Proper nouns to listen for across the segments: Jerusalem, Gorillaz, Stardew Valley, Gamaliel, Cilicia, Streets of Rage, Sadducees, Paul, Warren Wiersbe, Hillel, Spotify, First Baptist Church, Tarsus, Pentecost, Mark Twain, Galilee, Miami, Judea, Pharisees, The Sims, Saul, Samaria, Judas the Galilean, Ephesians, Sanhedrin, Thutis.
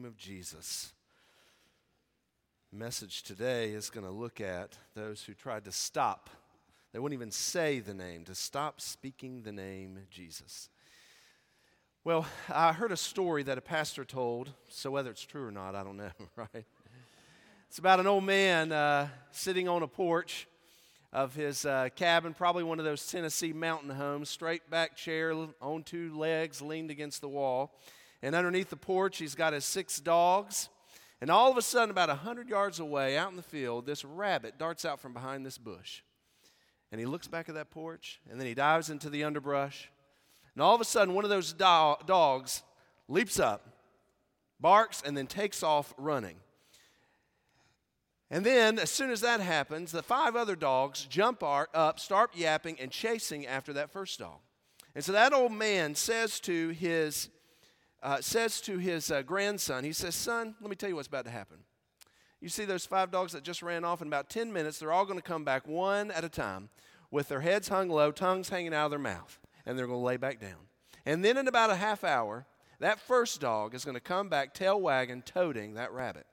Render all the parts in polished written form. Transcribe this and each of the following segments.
name of Jesus. The message today is going to look at those who tried to stop. They wouldn't even say the name, to stop speaking the name Jesus. Well, I heard a story that a pastor told, so whether it's true or not, I don't know, right? It's about an old man sitting on a porch of his cabin, probably one of those Tennessee mountain homes, straight back chair, on two legs, leaned against the wall. And underneath the porch, he's got his 6 dogs. And all of a sudden, about 100 yards away, out in the field, this rabbit darts out from behind this bush. And he looks back at that porch, and then he dives into the underbrush. And all of a sudden, one of those dogs leaps up, barks, and then takes off running. And then, as soon as that happens, the 5 other dogs jump up, start yapping, and chasing after that first dog. And so that old man says to his grandson, he says, "Son, let me tell you what's about to happen. You see those 5 dogs that just ran off? In about 10 minutes, they're all going to come back one at a time with their heads hung low, tongues hanging out of their mouth. And they're going to lay back down. And then in about a half hour, that first dog is going to come back tail wagging, toting that rabbit."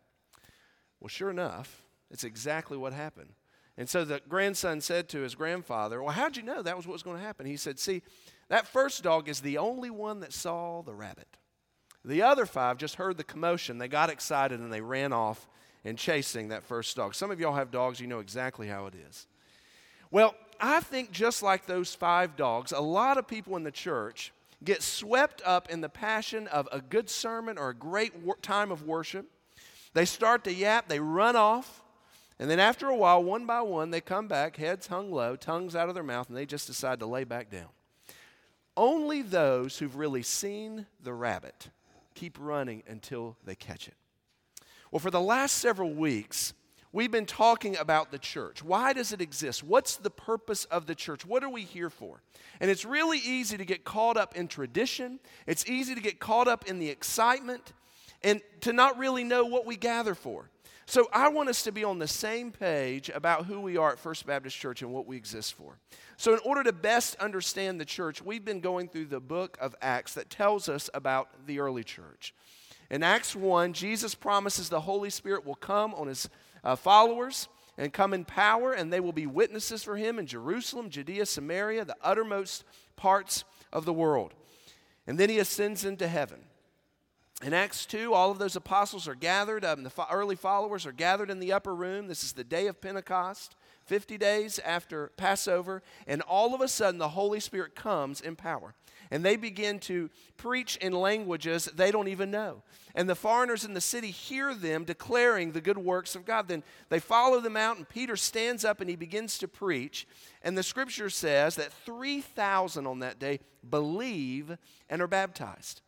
Well, sure enough, it's exactly what happened. And so the grandson said to his grandfather, "Well, how'd you know that was what was going to happen?" He said, "See, that first dog is the only one that saw the rabbit. The other 5 just heard the commotion. They got excited and they ran off and chasing that first dog." Some of y'all have dogs, you know exactly how it is. Well, I think just like those 5 dogs, a lot of people in the church get swept up in the passion of a good sermon or a great time of worship. They start to yap, they run off, and then after a while, one by one, they come back, heads hung low, tongues out of their mouth, and they just decide to lay back down. Only those who've really seen the rabbit keep running until they catch it. Well, for the last several weeks, we've been talking about the church. Why does it exist? What's the purpose of the church? What are we here for? And it's really easy to get caught up in tradition. It's easy to get caught up in the excitement and to not really know what we gather for. So I want us to be on the same page about who we are at First Baptist Church and what we exist for. So in order to best understand the church, we've been going through the book of Acts that tells us about the early church. In Acts 1, Jesus promises the Holy Spirit will come on his followers and come in power, and they will be witnesses for him in Jerusalem, Judea, Samaria, the uttermost parts of the world. And then he ascends into heaven. In Acts 2, all of those apostles are gathered, the early followers are gathered in the upper room. This is the day of Pentecost, 50 days after Passover, and all of a sudden the Holy Spirit comes in power. And they begin to preach in languages they don't even know. And the foreigners in the city hear them declaring the good works of God. Then they follow them out, and Peter stands up and he begins to preach. And the scripture says that 3,000 on that day believe and are baptized.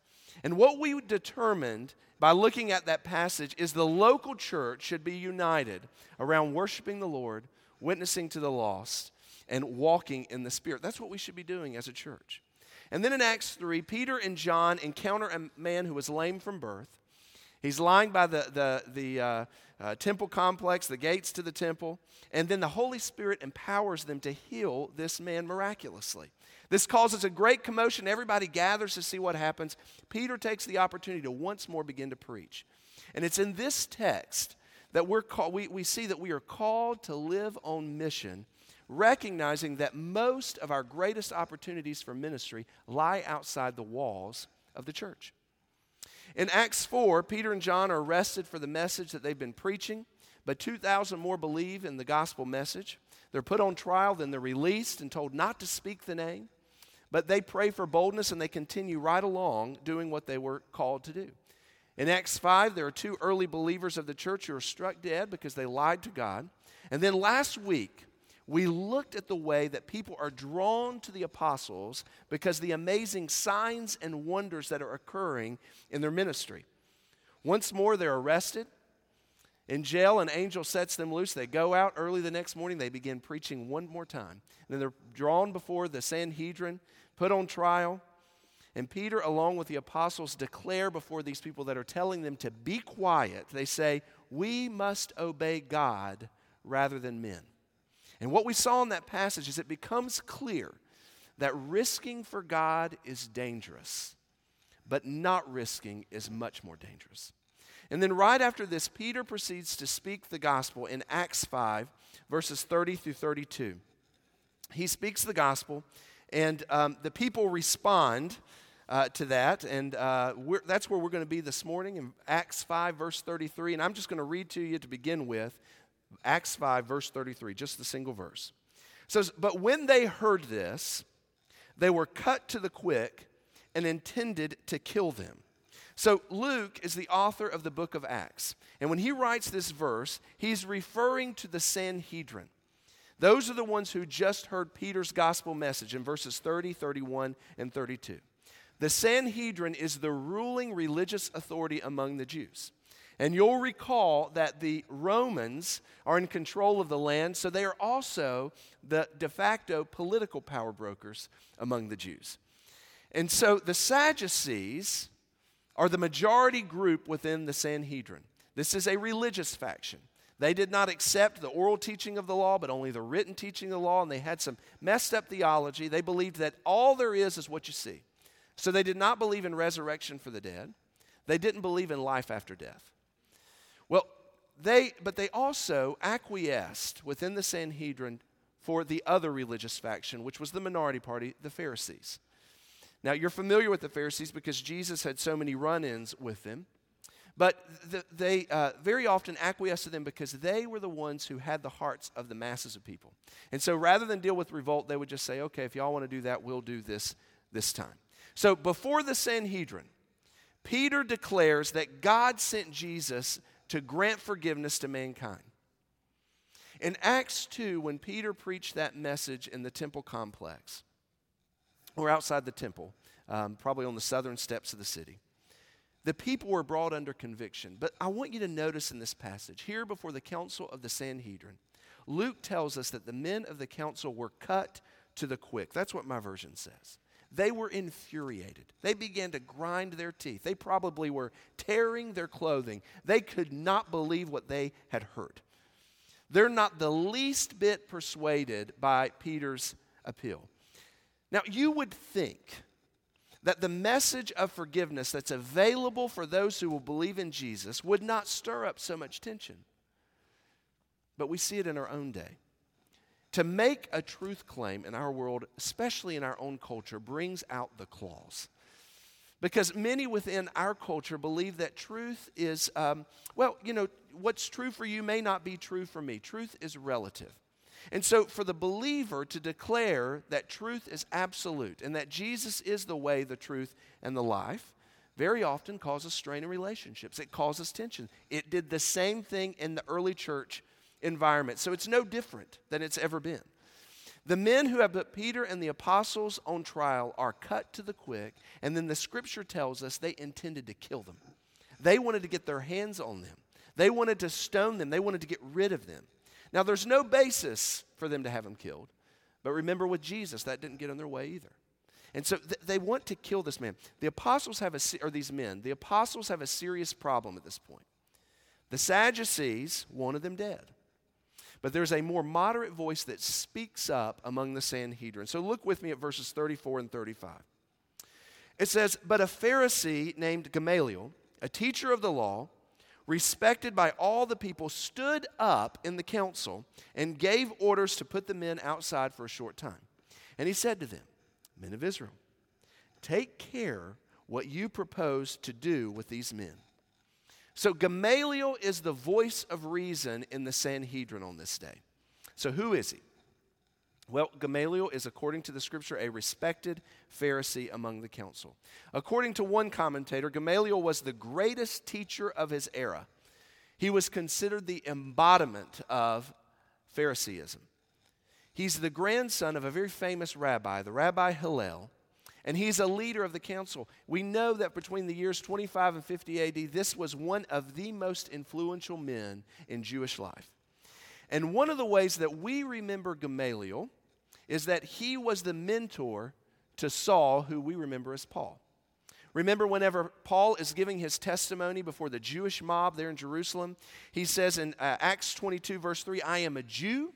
And what we determined by looking at that passage is the local church should be united around worshiping the Lord, witnessing to the lost, and walking in the Spirit. That's what we should be doing as a church. And then in Acts 3, Peter and John encounter a man who was lame from birth. He's lying by the temple complex, the gates to the temple. And then the Holy Spirit empowers them to heal this man miraculously. This causes a great commotion. Everybody gathers to see what happens. Peter takes the opportunity to once more begin to preach. And it's in this text that we see that we are called to live on mission, recognizing that most of our greatest opportunities for ministry lie outside the walls of the church. In Acts 4, Peter and John are arrested for the message that they've been preaching, but 2,000 more believe in the gospel message. They're put on trial, then they're released and told not to speak the name, but they pray for boldness and they continue right along doing what they were called to do. In Acts 5, there are 2 early believers of the church who are struck dead because they lied to God. And then last week, we looked at the way that people are drawn to the apostles because the amazing signs and wonders that are occurring in their ministry. Once more, they're arrested. In jail, an angel sets them loose. They go out early the next morning. They begin preaching one more time. And then they're drawn before the Sanhedrin, put on trial. And Peter, along with the apostles, declare before these people that are telling them to be quiet. They say, "We must obey God rather than men." And what we saw in that passage is it becomes clear that risking for God is dangerous, but not risking is much more dangerous. And then right after this, Peter proceeds to speak the gospel in Acts 5, verses 30 through 32. He speaks the gospel, and the people respond to that, and that's where we're going to be this morning, in Acts 5, verse 33. And I'm just going to read to you to begin with, Acts 5, verse 33, just the single verse. It says, "But when they heard this, they were cut to the quick and intended to kill them." So Luke is the author of the book of Acts. And when he writes this verse, he's referring to the Sanhedrin. Those are the ones who just heard Peter's gospel message in verses 30, 31, and 32. The Sanhedrin is the ruling religious authority among the Jews. And you'll recall that the Romans are in control of the land, so they are also the de facto political power brokers among the Jews. And so the Sadducees are the majority group within the Sanhedrin. This is a religious faction. They did not accept the oral teaching of the law, but only the written teaching of the law, and they had some messed up theology. They believed that all there is what you see. So they did not believe in resurrection for the dead. They didn't believe in life after death. Well, they also acquiesced within the Sanhedrin for the other religious faction, which was the minority party, the Pharisees. Now, you're familiar with the Pharisees because Jesus had so many run-ins with them. But they very often acquiesced to them because they were the ones who had the hearts of the masses of people. And so rather than deal with revolt, they would just say, okay, if y'all want to do that, we'll do this time. So before the Sanhedrin, Peter declares that God sent Jesus to grant forgiveness to mankind. In Acts 2, when Peter preached that message in the temple complex, or outside the temple, probably on the southern steps of the city, the people were brought under conviction. But I want you to notice in this passage, here before the council of the Sanhedrin, Luke tells us that the men of the council were cut to the quick. That's what my version says. They were infuriated. They began to grind their teeth. They probably were tearing their clothing. They could not believe what they had heard. They're not the least bit persuaded by Peter's appeal. Now, you would think that the message of forgiveness that's available for those who will believe in Jesus would not stir up so much tension. But we see it in our own day. To make a truth claim in our world, especially in our own culture, brings out the claws. Because many within our culture believe that truth is, what's true for you may not be true for me. Truth is relative. And so for the believer to declare that truth is absolute and that Jesus is the way, the truth, and the life, very often causes strain in relationships. It causes tension. It did the same thing in the early church environment. So it's no different than it's ever been. The men who have put Peter and the apostles on trial are cut to the quick, and then the scripture tells us they intended to kill them. They wanted to get their hands on them. They wanted to stone them. They wanted to get rid of them. Now, there's no basis for them to have him killed. But remember with Jesus, that didn't get in their way either. And so they want to kill this man. The apostles have a serious problem at this point. The Sadducees wanted them dead. But there's a more moderate voice that speaks up among the Sanhedrin. So look with me at verses 34 and 35. It says, "But a Pharisee named Gamaliel, a teacher of the law, respected by all the people, stood up in the council and gave orders to put the men outside for a short time. And he said to them, 'Men of Israel, take care what you propose to do with these men.'" So Gamaliel is the voice of reason in the Sanhedrin on this day. So who is he? Well, Gamaliel is, according to the scripture, a respected Pharisee among the council. According to one commentator, Gamaliel was the greatest teacher of his era. He was considered the embodiment of Phariseeism. He's the grandson of a very famous rabbi, the Rabbi Hillel, and he's a leader of the council. We know that between the years 25 and 50 AD, this was one of the most influential men in Jewish life. And one of the ways that we remember Gamaliel is that he was the mentor to Saul, who we remember as Paul. Remember whenever Paul is giving his testimony before the Jewish mob there in Jerusalem, he says in Acts 22, verse 3, "I am a Jew,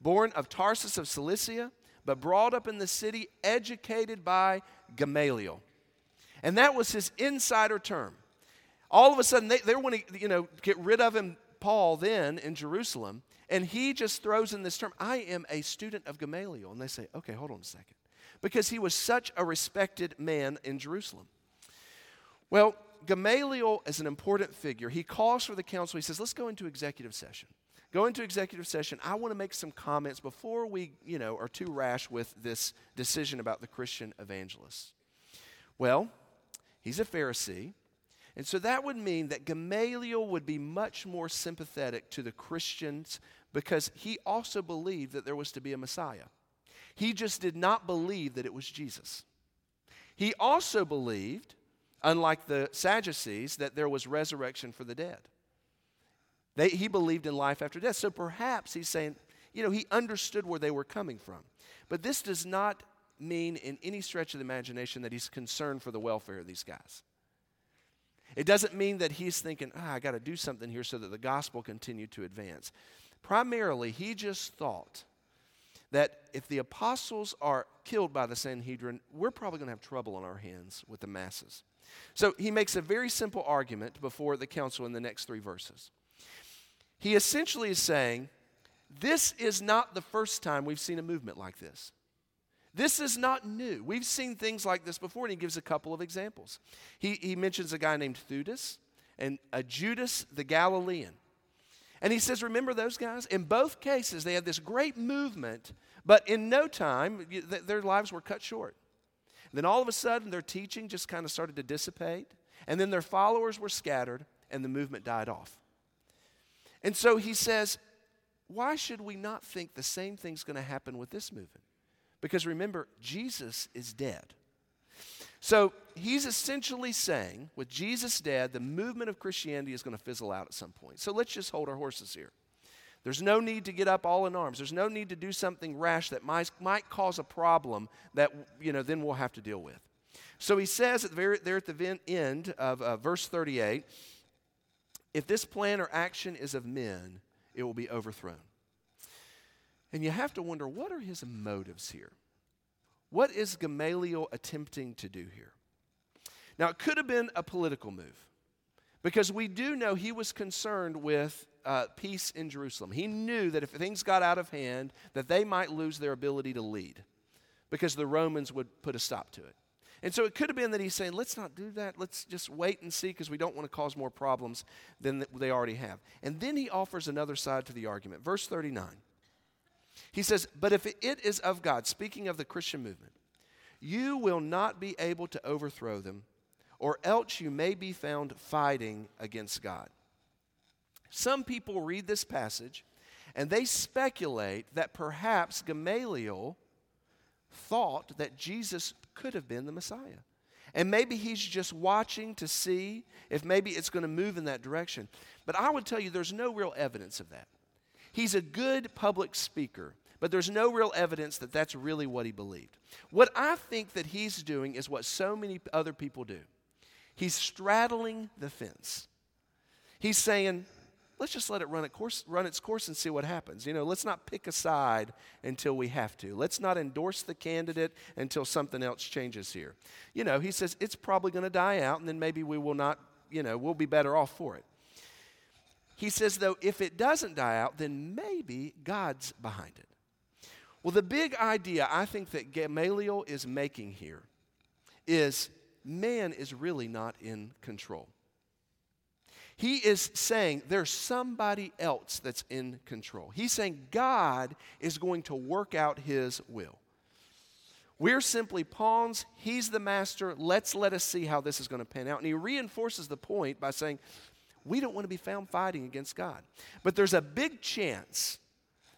born of Tarsus of Cilicia, but brought up in the city, educated by Gamaliel." And that was his insider term. All of a sudden, they want to, get rid of him, Paul, then in Jerusalem. And he just throws in this term, I am a student of Gamaliel. And they say, okay, hold on a second. Because he was such a respected man in Jerusalem. Well, Gamaliel is an important figure. He calls for the council. He says, let's go into executive session. Go into executive session. I want to make some comments before we, are too rash with this decision about the Christian evangelists. Well, he's a Pharisee. And so that would mean that Gamaliel would be much more sympathetic to the Christians because he also believed that there was to be a Messiah. He just did not believe that it was Jesus. He also believed, unlike the Sadducees, that there was resurrection for the dead. He believed in life after death. So perhaps he's saying, he understood where they were coming from. But this does not mean in any stretch of the imagination that he's concerned for the welfare of these guys. It doesn't mean that he's thinking, I got to do something here so that the gospel continue to advance. Primarily, he just thought that if the apostles are killed by the Sanhedrin, we're probably going to have trouble on our hands with the masses. So he makes a very simple argument before the council in the next 3 verses. He essentially is saying, this is not the first time we've seen a movement like this. This is not new. We've seen things like this before, and he gives a couple of examples. He mentions a guy named Thutis and a Judas the Galilean. And he says, remember those guys? In both cases, they had this great movement, but in no time, their lives were cut short. And then all of a sudden, their teaching just kind of started to dissipate, and then their followers were scattered, and the movement died off. And so he says, why should we not think the same thing's going to happen with this movement? Because remember, Jesus is dead. So he's essentially saying, with Jesus dead, the movement of Christianity is going to fizzle out at some point. So let's just hold our horses here. There's no need to get up all in arms. There's no need to do something rash that might cause a problem that, then we'll have to deal with. So he says at the end of verse 38, if this plan or action is of men, it will be overthrown. And you have to wonder, what are his motives here? What is Gamaliel attempting to do here? Now, it could have been a political move because we do know he was concerned with peace in Jerusalem. He knew that if things got out of hand, that they might lose their ability to lead because the Romans would put a stop to it. And so it could have been that he's saying, let's not do that. Let's just wait and see because we don't want to cause more problems than they already have. And then he offers another side to the argument. Verse 39. He says, but if it is of God, speaking of the Christian movement, you will not be able to overthrow them, or else you may be found fighting against God. Some people read this passage, and they speculate that perhaps Gamaliel thought that Jesus could have been the Messiah. And maybe he's just watching to see if maybe it's going to move in that direction. But I would tell you there's no real evidence of that. He's a good public speaker, but there's no real evidence that that's really what he believed. What I think that he's doing is what so many other people do. He's straddling the fence. He's saying, let's just let it run its course and see what happens. Let's not pick a side until we have to. Let's not endorse the candidate until something else changes here. He says it's probably going to die out, and then maybe we will not, we'll be better off for it. He says, though, if it doesn't die out, then maybe God's behind it. Well, the big idea I think that Gamaliel is making here is man is really not in control. He is saying there's somebody else that's in control. He's saying God is going to work out his will. We're simply pawns. He's the master. Let us see how this is going to pan out. And he reinforces the point by saying, we don't want to be found fighting against God. But there's a big chance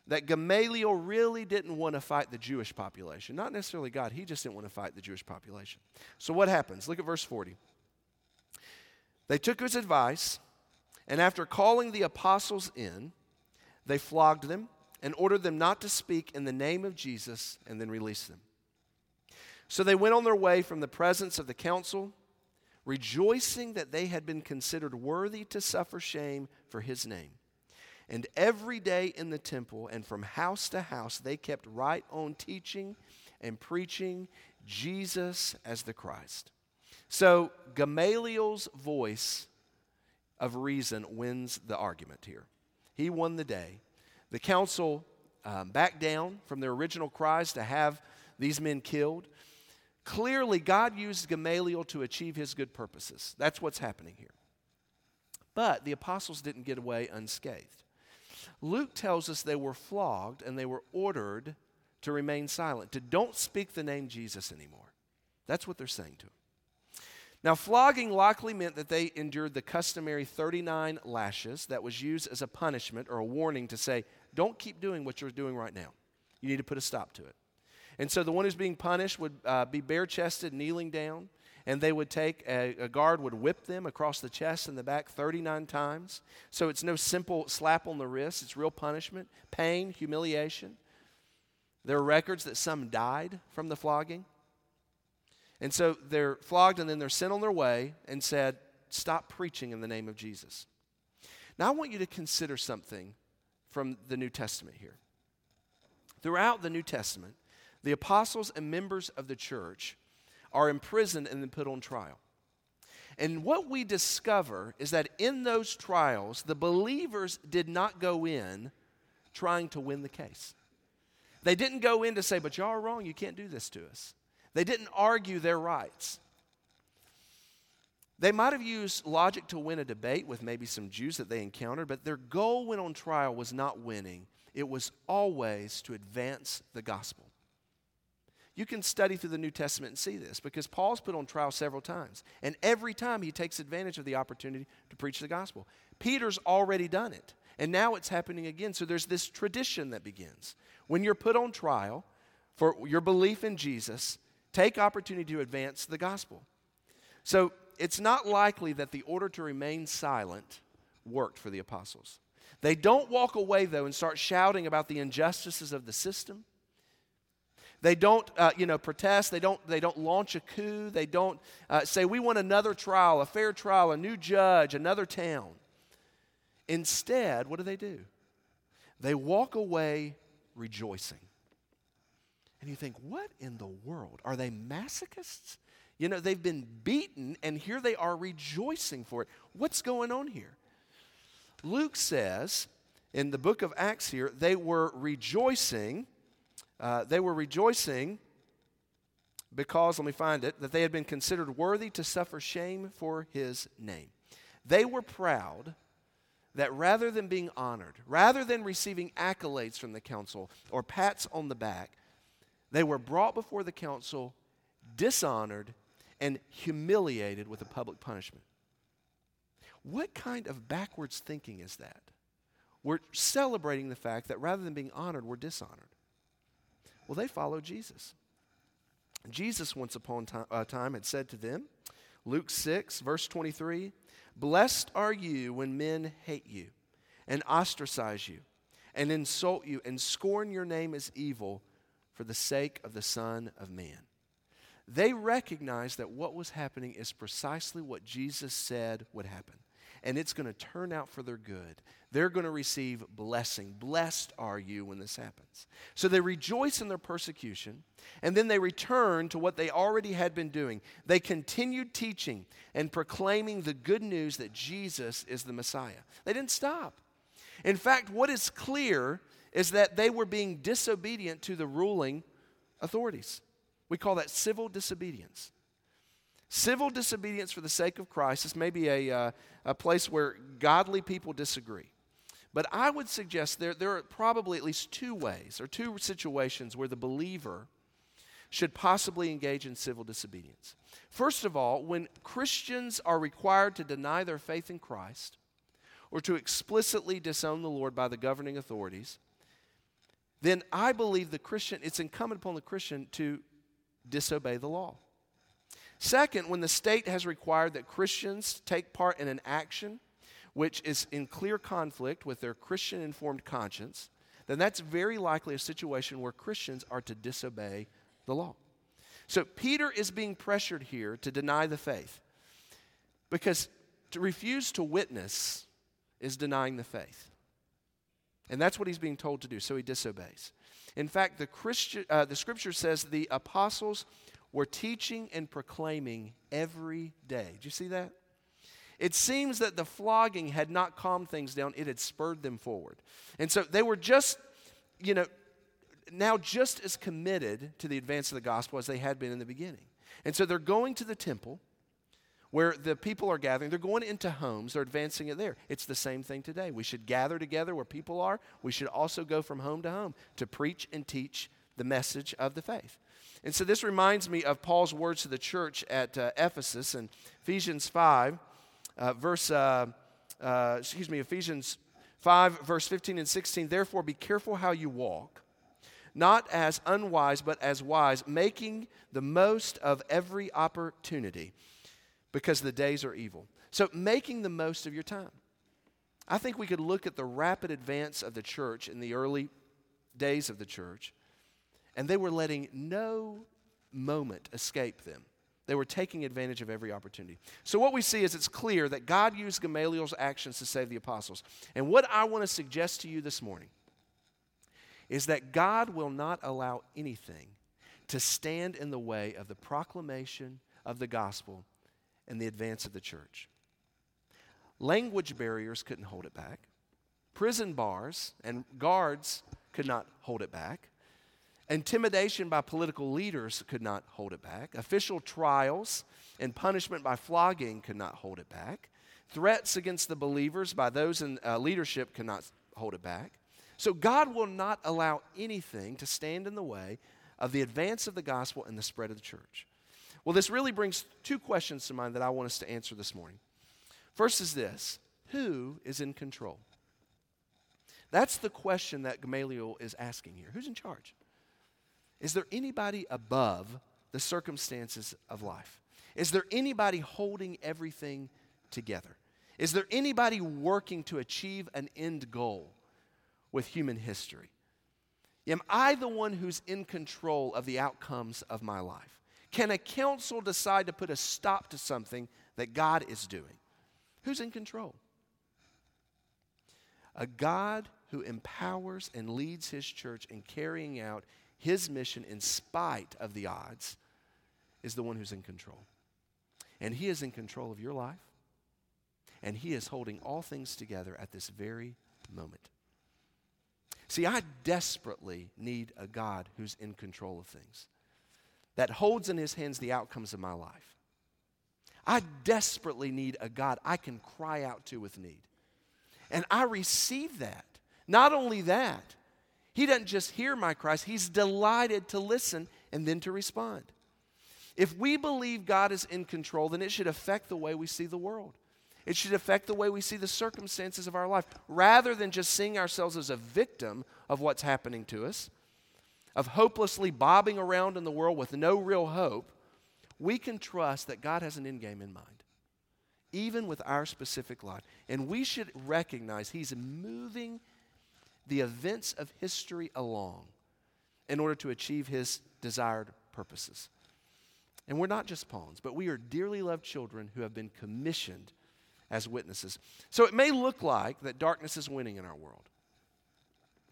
that Gamaliel really didn't want to fight the Jewish population. Not necessarily God. He just didn't want to fight the Jewish population. So what happens? Look at verse 40. They took his advice, and after calling the apostles in, they flogged them and ordered them not to speak in the name of Jesus and then released them. So they went on their way from the presence of the council, rejoicing that they had been considered worthy to suffer shame for his name. And every day in the temple and from house to house, they kept right on teaching and preaching Jesus as the Christ. So Gamaliel's voice of reason wins the argument here. He won the day. The council backed down from their original cries to have these men killed. Clearly, God used Gamaliel to achieve his good purposes. That's what's happening here. But the apostles didn't get away unscathed. Luke tells us they were flogged and they were ordered to remain silent, to don't speak the name Jesus anymore. That's what they're saying to him. Now, flogging likely meant that they endured the customary 39 lashes that was used as a punishment or a warning to say, don't keep doing what you're doing right now. You need to put a stop to it. And so the one who's being punished would be bare-chested, kneeling down, and they would take, a guard would whip them across the chest and the back 39 times. So it's no simple slap on the wrist. It's real punishment, pain, humiliation. There are records that some died from the flogging. And so they're flogged and then they're sent on their way and said, stop preaching in the name of Jesus. Now I want you to consider something from the New Testament here. Throughout the New Testament, the apostles and members of the church are imprisoned and then put on trial. And what we discover is that in those trials, the believers did not go in trying to win the case. They didn't go in to say, but y'all are wrong, you can't do this to us. They didn't argue their rights. They might have used logic to win a debate with maybe some Jews that they encountered, but their goal when on trial was not winning. It was always to advance the gospel. You can study through the New Testament and see this because Paul's put on trial several times. And every time he takes advantage of the opportunity to preach the gospel. Peter's already done it. And now it's happening again. So there's this tradition that begins. When you're put on trial for your belief in Jesus, take opportunity to advance the gospel. So it's not likely that the order to remain silent worked for the apostles. They don't walk away, though, and start shouting about the injustices of the system. They don't, protest. They don't launch a coup. They don't say, we want another trial, a fair trial, a new judge, another town. Instead, what do? They walk away rejoicing. And you think, what in the world? Are they masochists? You know, they've been beaten, and here they are rejoicing for it. What's going on here? Luke says in the book of Acts here, they were rejoicing. Because, that they had been considered worthy to suffer shame for his name. They were proud that rather than being honored, rather than receiving accolades from the council or pats on the back, they were brought before the council, dishonored, and humiliated with a public punishment. What kind of backwards thinking is that? We're celebrating the fact that rather than being honored, we're dishonored. Well, they followed Jesus. Jesus once upon a time had said to them, Luke 6, verse 23, "Blessed are you when men hate you and ostracize you and insult you and scorn your name as evil for the sake of the Son of Man." They recognized that what was happening is precisely what Jesus said would happen. And it's going to turn out for their good. They're going to receive blessing. Blessed are you when this happens. So they rejoice in their persecution, and then they return to what they already had been doing. They continued teaching and proclaiming the good news that Jesus is the Messiah. They didn't stop. In fact, what is clear is that they were being disobedient to the ruling authorities. We call that civil disobedience. Civil disobedience for the sake of Christ is maybe a place where godly people disagree. But I would suggest there are probably at least two ways or two situations where the believer should possibly engage in civil disobedience. First of all, when Christians are required to deny their faith in Christ or to explicitly disown the Lord by the governing authorities, then I believe it's incumbent upon the Christian to disobey the law. Second, when the state has required that Christians take part in an action which is in clear conflict with their Christian-informed conscience, then that's very likely a situation where Christians are to disobey the law. So Peter is being pressured here to deny the faith because to refuse to witness is denying the faith. And that's what he's being told to do, so he disobeys. In fact, the Scripture says the apostles were teaching and proclaiming every day. Did you see that? It seems that the flogging had not calmed things down. It had spurred them forward. And so they were just, you know, now just as committed to the advance of the gospel as they had been in the beginning. And so they're going to the temple where the people are gathering. They're going into homes. They're advancing it there. It's the same thing today. We should gather together where people are. We should also go from home to home to preach and teach the message of the faith. And so this reminds me of Paul's words to the church at Ephesus in Ephesians 5, Ephesians 5, verse 15 and 16. Therefore, be careful how you walk, not as unwise, but as wise, making the most of every opportunity, because the days are evil. So making the most of your time. I think we could look at the rapid advance of the church in the early days of the church, and they were letting no moment escape them. They were taking advantage of every opportunity. So what we see is it's clear that God used Gamaliel's actions to save the apostles. And what I want to suggest to you this morning is that God will not allow anything to stand in the way of the proclamation of the gospel and the advance of the church. Language barriers couldn't hold it back. Prison bars and guards could not hold it back. Intimidation by political leaders could not hold it back. Official trials and punishment by flogging could not hold it back. Threats against the believers by those in leadership could not hold it back. So God will not allow anything to stand in the way of the advance of the gospel and the spread of the church. Well, this really brings two questions to mind that I want us to answer this morning. First is this: who is in control? That's the question that Gamaliel is asking here. Who's in charge? Is there anybody above the circumstances of life? Is there anybody holding everything together? Is there anybody working to achieve an end goal with human history? Am I the one who's in control of the outcomes of my life? Can a council decide to put a stop to something that God is doing? Who's in control? A God who empowers and leads His church in carrying out His mission in spite of the odds is the one who's in control. And He is in control of your life. And He is holding all things together at this very moment. See, I desperately need a God who's in control of things, that holds in His hands the outcomes of my life. I desperately need a God I can cry out to with need. And I receive that. Not only that, He doesn't just hear my cries, He's delighted to listen and then to respond. If we believe God is in control, then it should affect the way we see the world. It should affect the way we see the circumstances of our life, rather than just seeing ourselves as a victim of what's happening to us, of hopelessly bobbing around in the world with no real hope. We can trust that God has an end game in mind, even with our specific life. And we should recognize He's moving the events of history along in order to achieve His desired purposes. And we're not just pawns, but we are dearly loved children who have been commissioned as witnesses. So it may look like that darkness is winning in our world.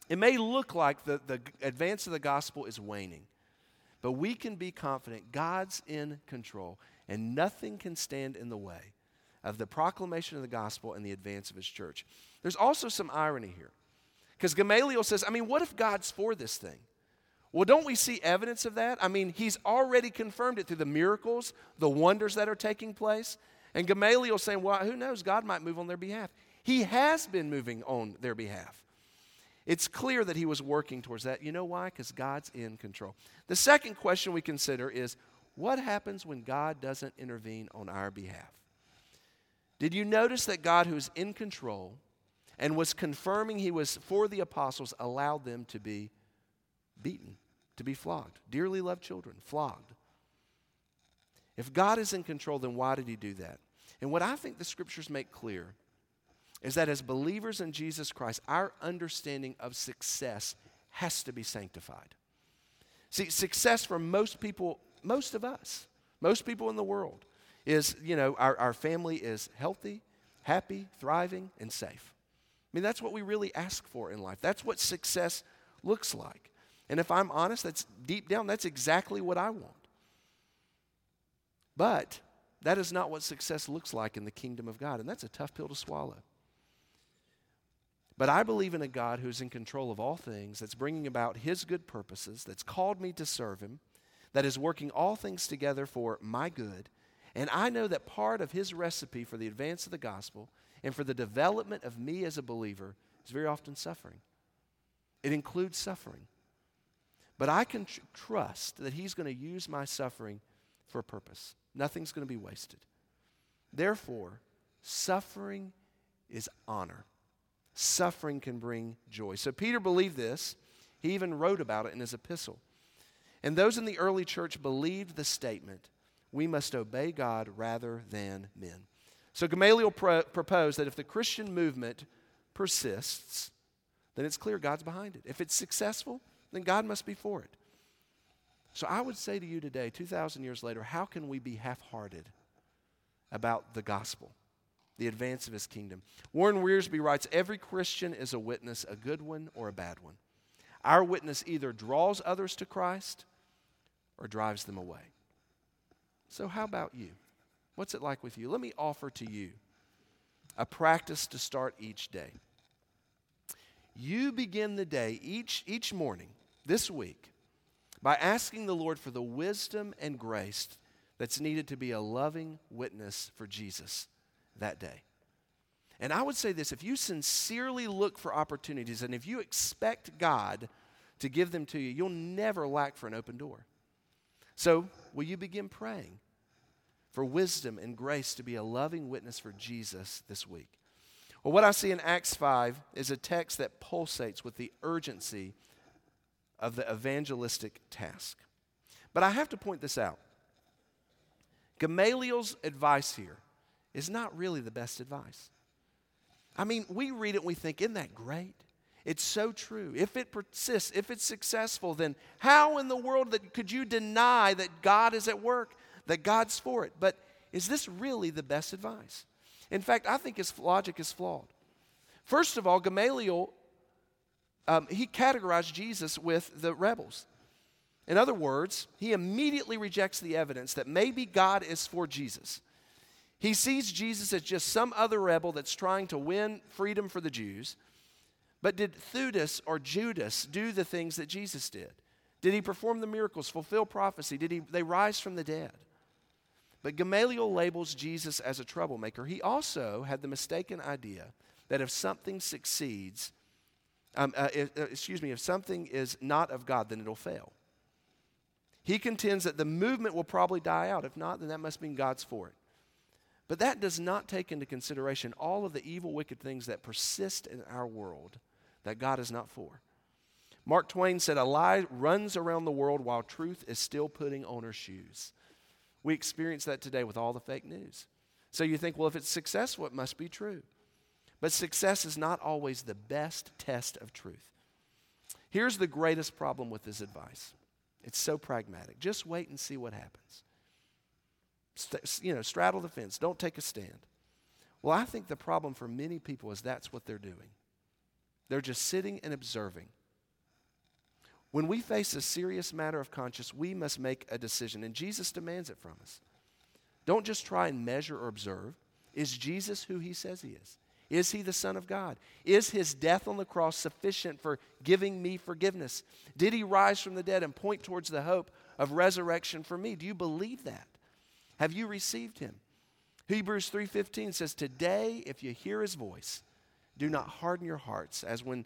It may look like the advance of the gospel is waning, but we can be confident God's in control, and nothing can stand in the way of the proclamation of the gospel and the advance of His church. There's also some irony here, because Gamaliel says, I mean, what if God's for this thing? Well, don't we see evidence of that? I mean, He's already confirmed it through the miracles, the wonders that are taking place. And Gamaliel's saying, well, who knows? God might move on their behalf. He has been moving on their behalf. It's clear that He was working towards that. You know why? Because God's in control. The second question we consider is, what happens when God doesn't intervene on our behalf? Did you notice that God, who's in control and was confirming He was for the apostles, allowed them to be beaten, to be flogged? Dearly loved children, flogged. If God is in control, then why did He do that? And what I think the Scriptures make clear is that as believers in Jesus Christ, our understanding of success has to be sanctified. See, success for most people, most of us, most people in the world is, you know, our family is healthy, happy, thriving, and safe. I mean, that's what we really ask for in life. That's what success looks like. And if I'm honest, that's deep down, that's exactly what I want. But That is not what success looks like in the kingdom of God, and that's a tough pill to swallow. But I believe in a God who's in control of all things, that's bringing about His good purposes, that's called me to serve Him, that is working all things together for my good. And I know that part of His recipe for the advance of the gospel and for the development of me as a believer is very often suffering. It includes suffering. But I can trust that He's going to use my suffering for a purpose. Nothing's going to be wasted. Therefore, suffering is honor. Suffering can bring joy. So Peter believed this. He even wrote about it in his epistle. And those in the early church believed the statement, we must obey God rather than men. So Gamaliel proposed that if the Christian movement persists, then it's clear God's behind it. If it's successful, then God must be for it. So I would say to you today, 2,000 years later, how can we be half-hearted about the gospel? The advance of His kingdom. Warren Wiersbe writes, every Christian is a witness, a good one or a bad one. Our witness either draws others to Christ or drives them away. So how about you? What's it like with you? Let me offer to you a practice to start each day. You begin the day each morning this week by asking the Lord for the wisdom and grace that's needed to be a loving witness for Jesus that day. And I would say this, if you sincerely look for opportunities and if you expect God to give them to you, you'll never lack for an open door. So will you begin praying for wisdom and grace to be a loving witness for Jesus this week? Well, what I see in Acts 5 is a text that pulsates with the urgency of the evangelistic task. But I have to point this out. Gamaliel's advice here is not really the best advice. I mean, we read it and we think, isn't that great? It's so true. If it persists, if it's successful, then how in the world could you deny that God is at work, that God's for it? But is this really the best advice? In fact, I think his logic is flawed. First of all, Gamaliel, he categorized Jesus with the rebels. In other words, he immediately rejects the evidence that maybe God is for Jesus. He sees Jesus as just some other rebel that's trying to win freedom for the Jews. But did Thutis or Judas do the things that Jesus did? Did he perform the miracles, fulfill prophecy? Did they rise from the dead? But Gamaliel labels Jesus as a troublemaker. He also had the mistaken idea that if something succeeds, if something is not of God, then it'll fail. He contends that the movement will probably die out. If not, then that must mean God's for it. But that does not take into consideration all of the evil, wicked things that persist in our world that God is not for. Mark Twain said, a lie runs around the world while truth is still putting on her shoes. We experience that today with all the fake news. So you think, well, if it's successful, it must be true. But success is not always the best test of truth. Here's the greatest problem with this advice. It's so pragmatic. Just wait and see what happens. Straddle the fence. Don't take a stand. Well, I think the problem for many people is that's what they're doing. They're just sitting and observing. When we face a serious matter of conscience, we must make a decision, and Jesus demands it from us. Don't just try and measure or observe. Is Jesus who He says He is? Is He the Son of God? Is His death on the cross sufficient for giving me forgiveness? Did He rise from the dead and point towards the hope of resurrection for me? Do you believe that? Have you received Him? Hebrews 3:15 says, today, if you hear His voice, do not harden your hearts as when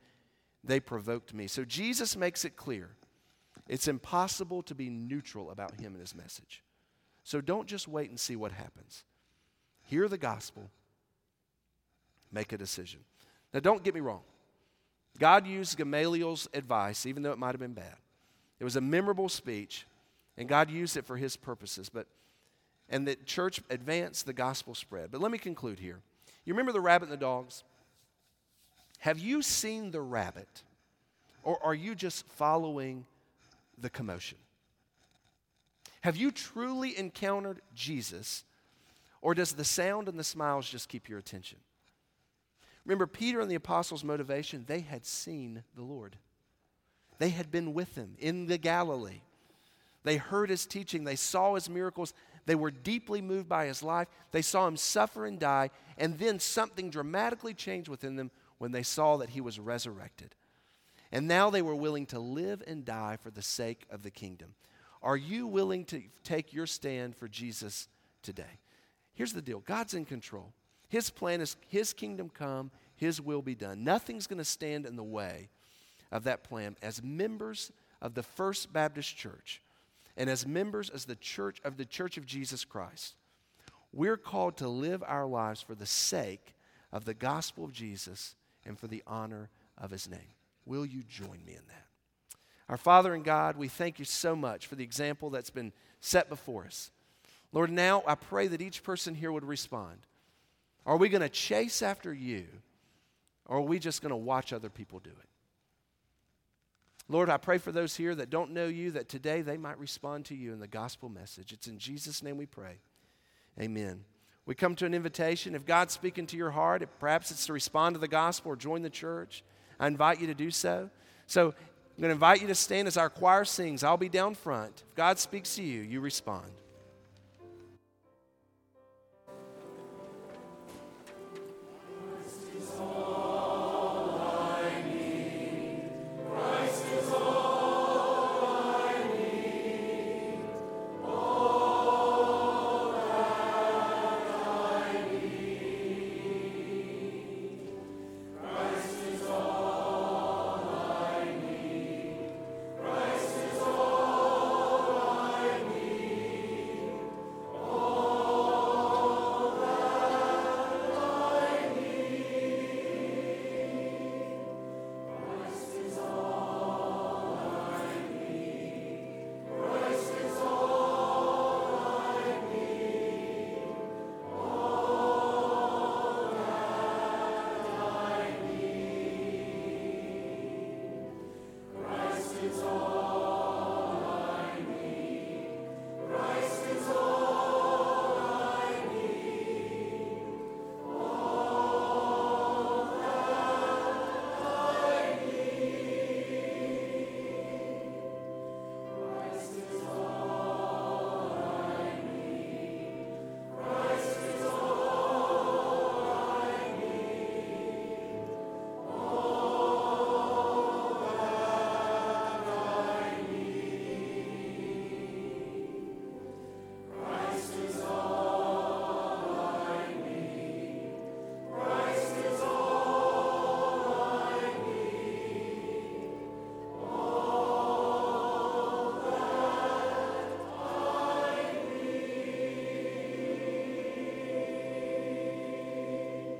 they provoked me. So Jesus makes it clear. It's impossible to be neutral about Him and His message. So don't just wait and see what happens. Hear the gospel. Make a decision. Now, don't get me wrong. God used Gamaliel's advice, even though it might have been bad. It was a memorable speech, and God used it for His purposes, and the church advanced, the gospel spread. But let me conclude here. You remember the rabbit and the dogs? Have you seen the rabbit? Or are you just following the commotion? Have you truly encountered Jesus? Or does the sound and the smiles just keep your attention? Remember Peter and the apostles' motivation? They had seen the Lord. They had been with Him in the Galilee. They heard his teaching. They saw his miracles. They were deeply moved by his life. They saw him suffer and die. And then something dramatically changed within them when they saw that he was resurrected. And now they were willing to live and die for the sake of the kingdom. Are you willing to take your stand for Jesus today? Here's the deal. God's in control. His plan is his kingdom come, his will be done. Nothing's going to stand in the way of that plan. As members of the First Baptist Church and as members as the church of Jesus Christ, we're called to live our lives for the sake of the gospel of Jesus and for the honor of his name. Will you join me in that? Our Father and God, we thank you so much for the example that's been set before us. Lord, now I pray that each person here would respond. Are we going to chase after you, or are we just going to watch other people do it? Lord, I pray for those here that don't know you, that today they might respond to you in the gospel message. It's in Jesus' name we pray. Amen. We come to an invitation. If God's speaking to your heart, perhaps it's to respond to the gospel or join the church, I invite you to do so. So I'm going to invite you to stand as our choir sings. I'll be down front. If God speaks to you, you respond.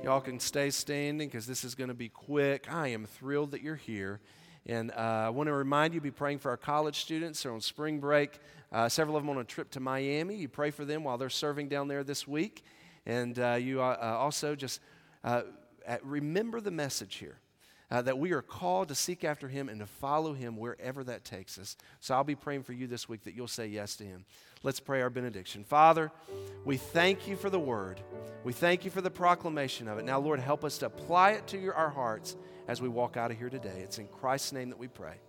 Y'all can stay standing because this is going to be quick. I am thrilled that you're here. And I want to remind you, be praying for our college students. They're on spring break. Several of them on a trip to Miami. You pray for them while they're serving down there this week. And you also just remember the message here, that we are called to seek after him and to follow him wherever that takes us. So I'll be praying for you this week that you'll say yes to him. Let's pray our benediction. Father, we thank you for the word. We thank you for the proclamation of it. Now, Lord, help us to apply it to our hearts as we walk out of here today. It's in Christ's name that we pray.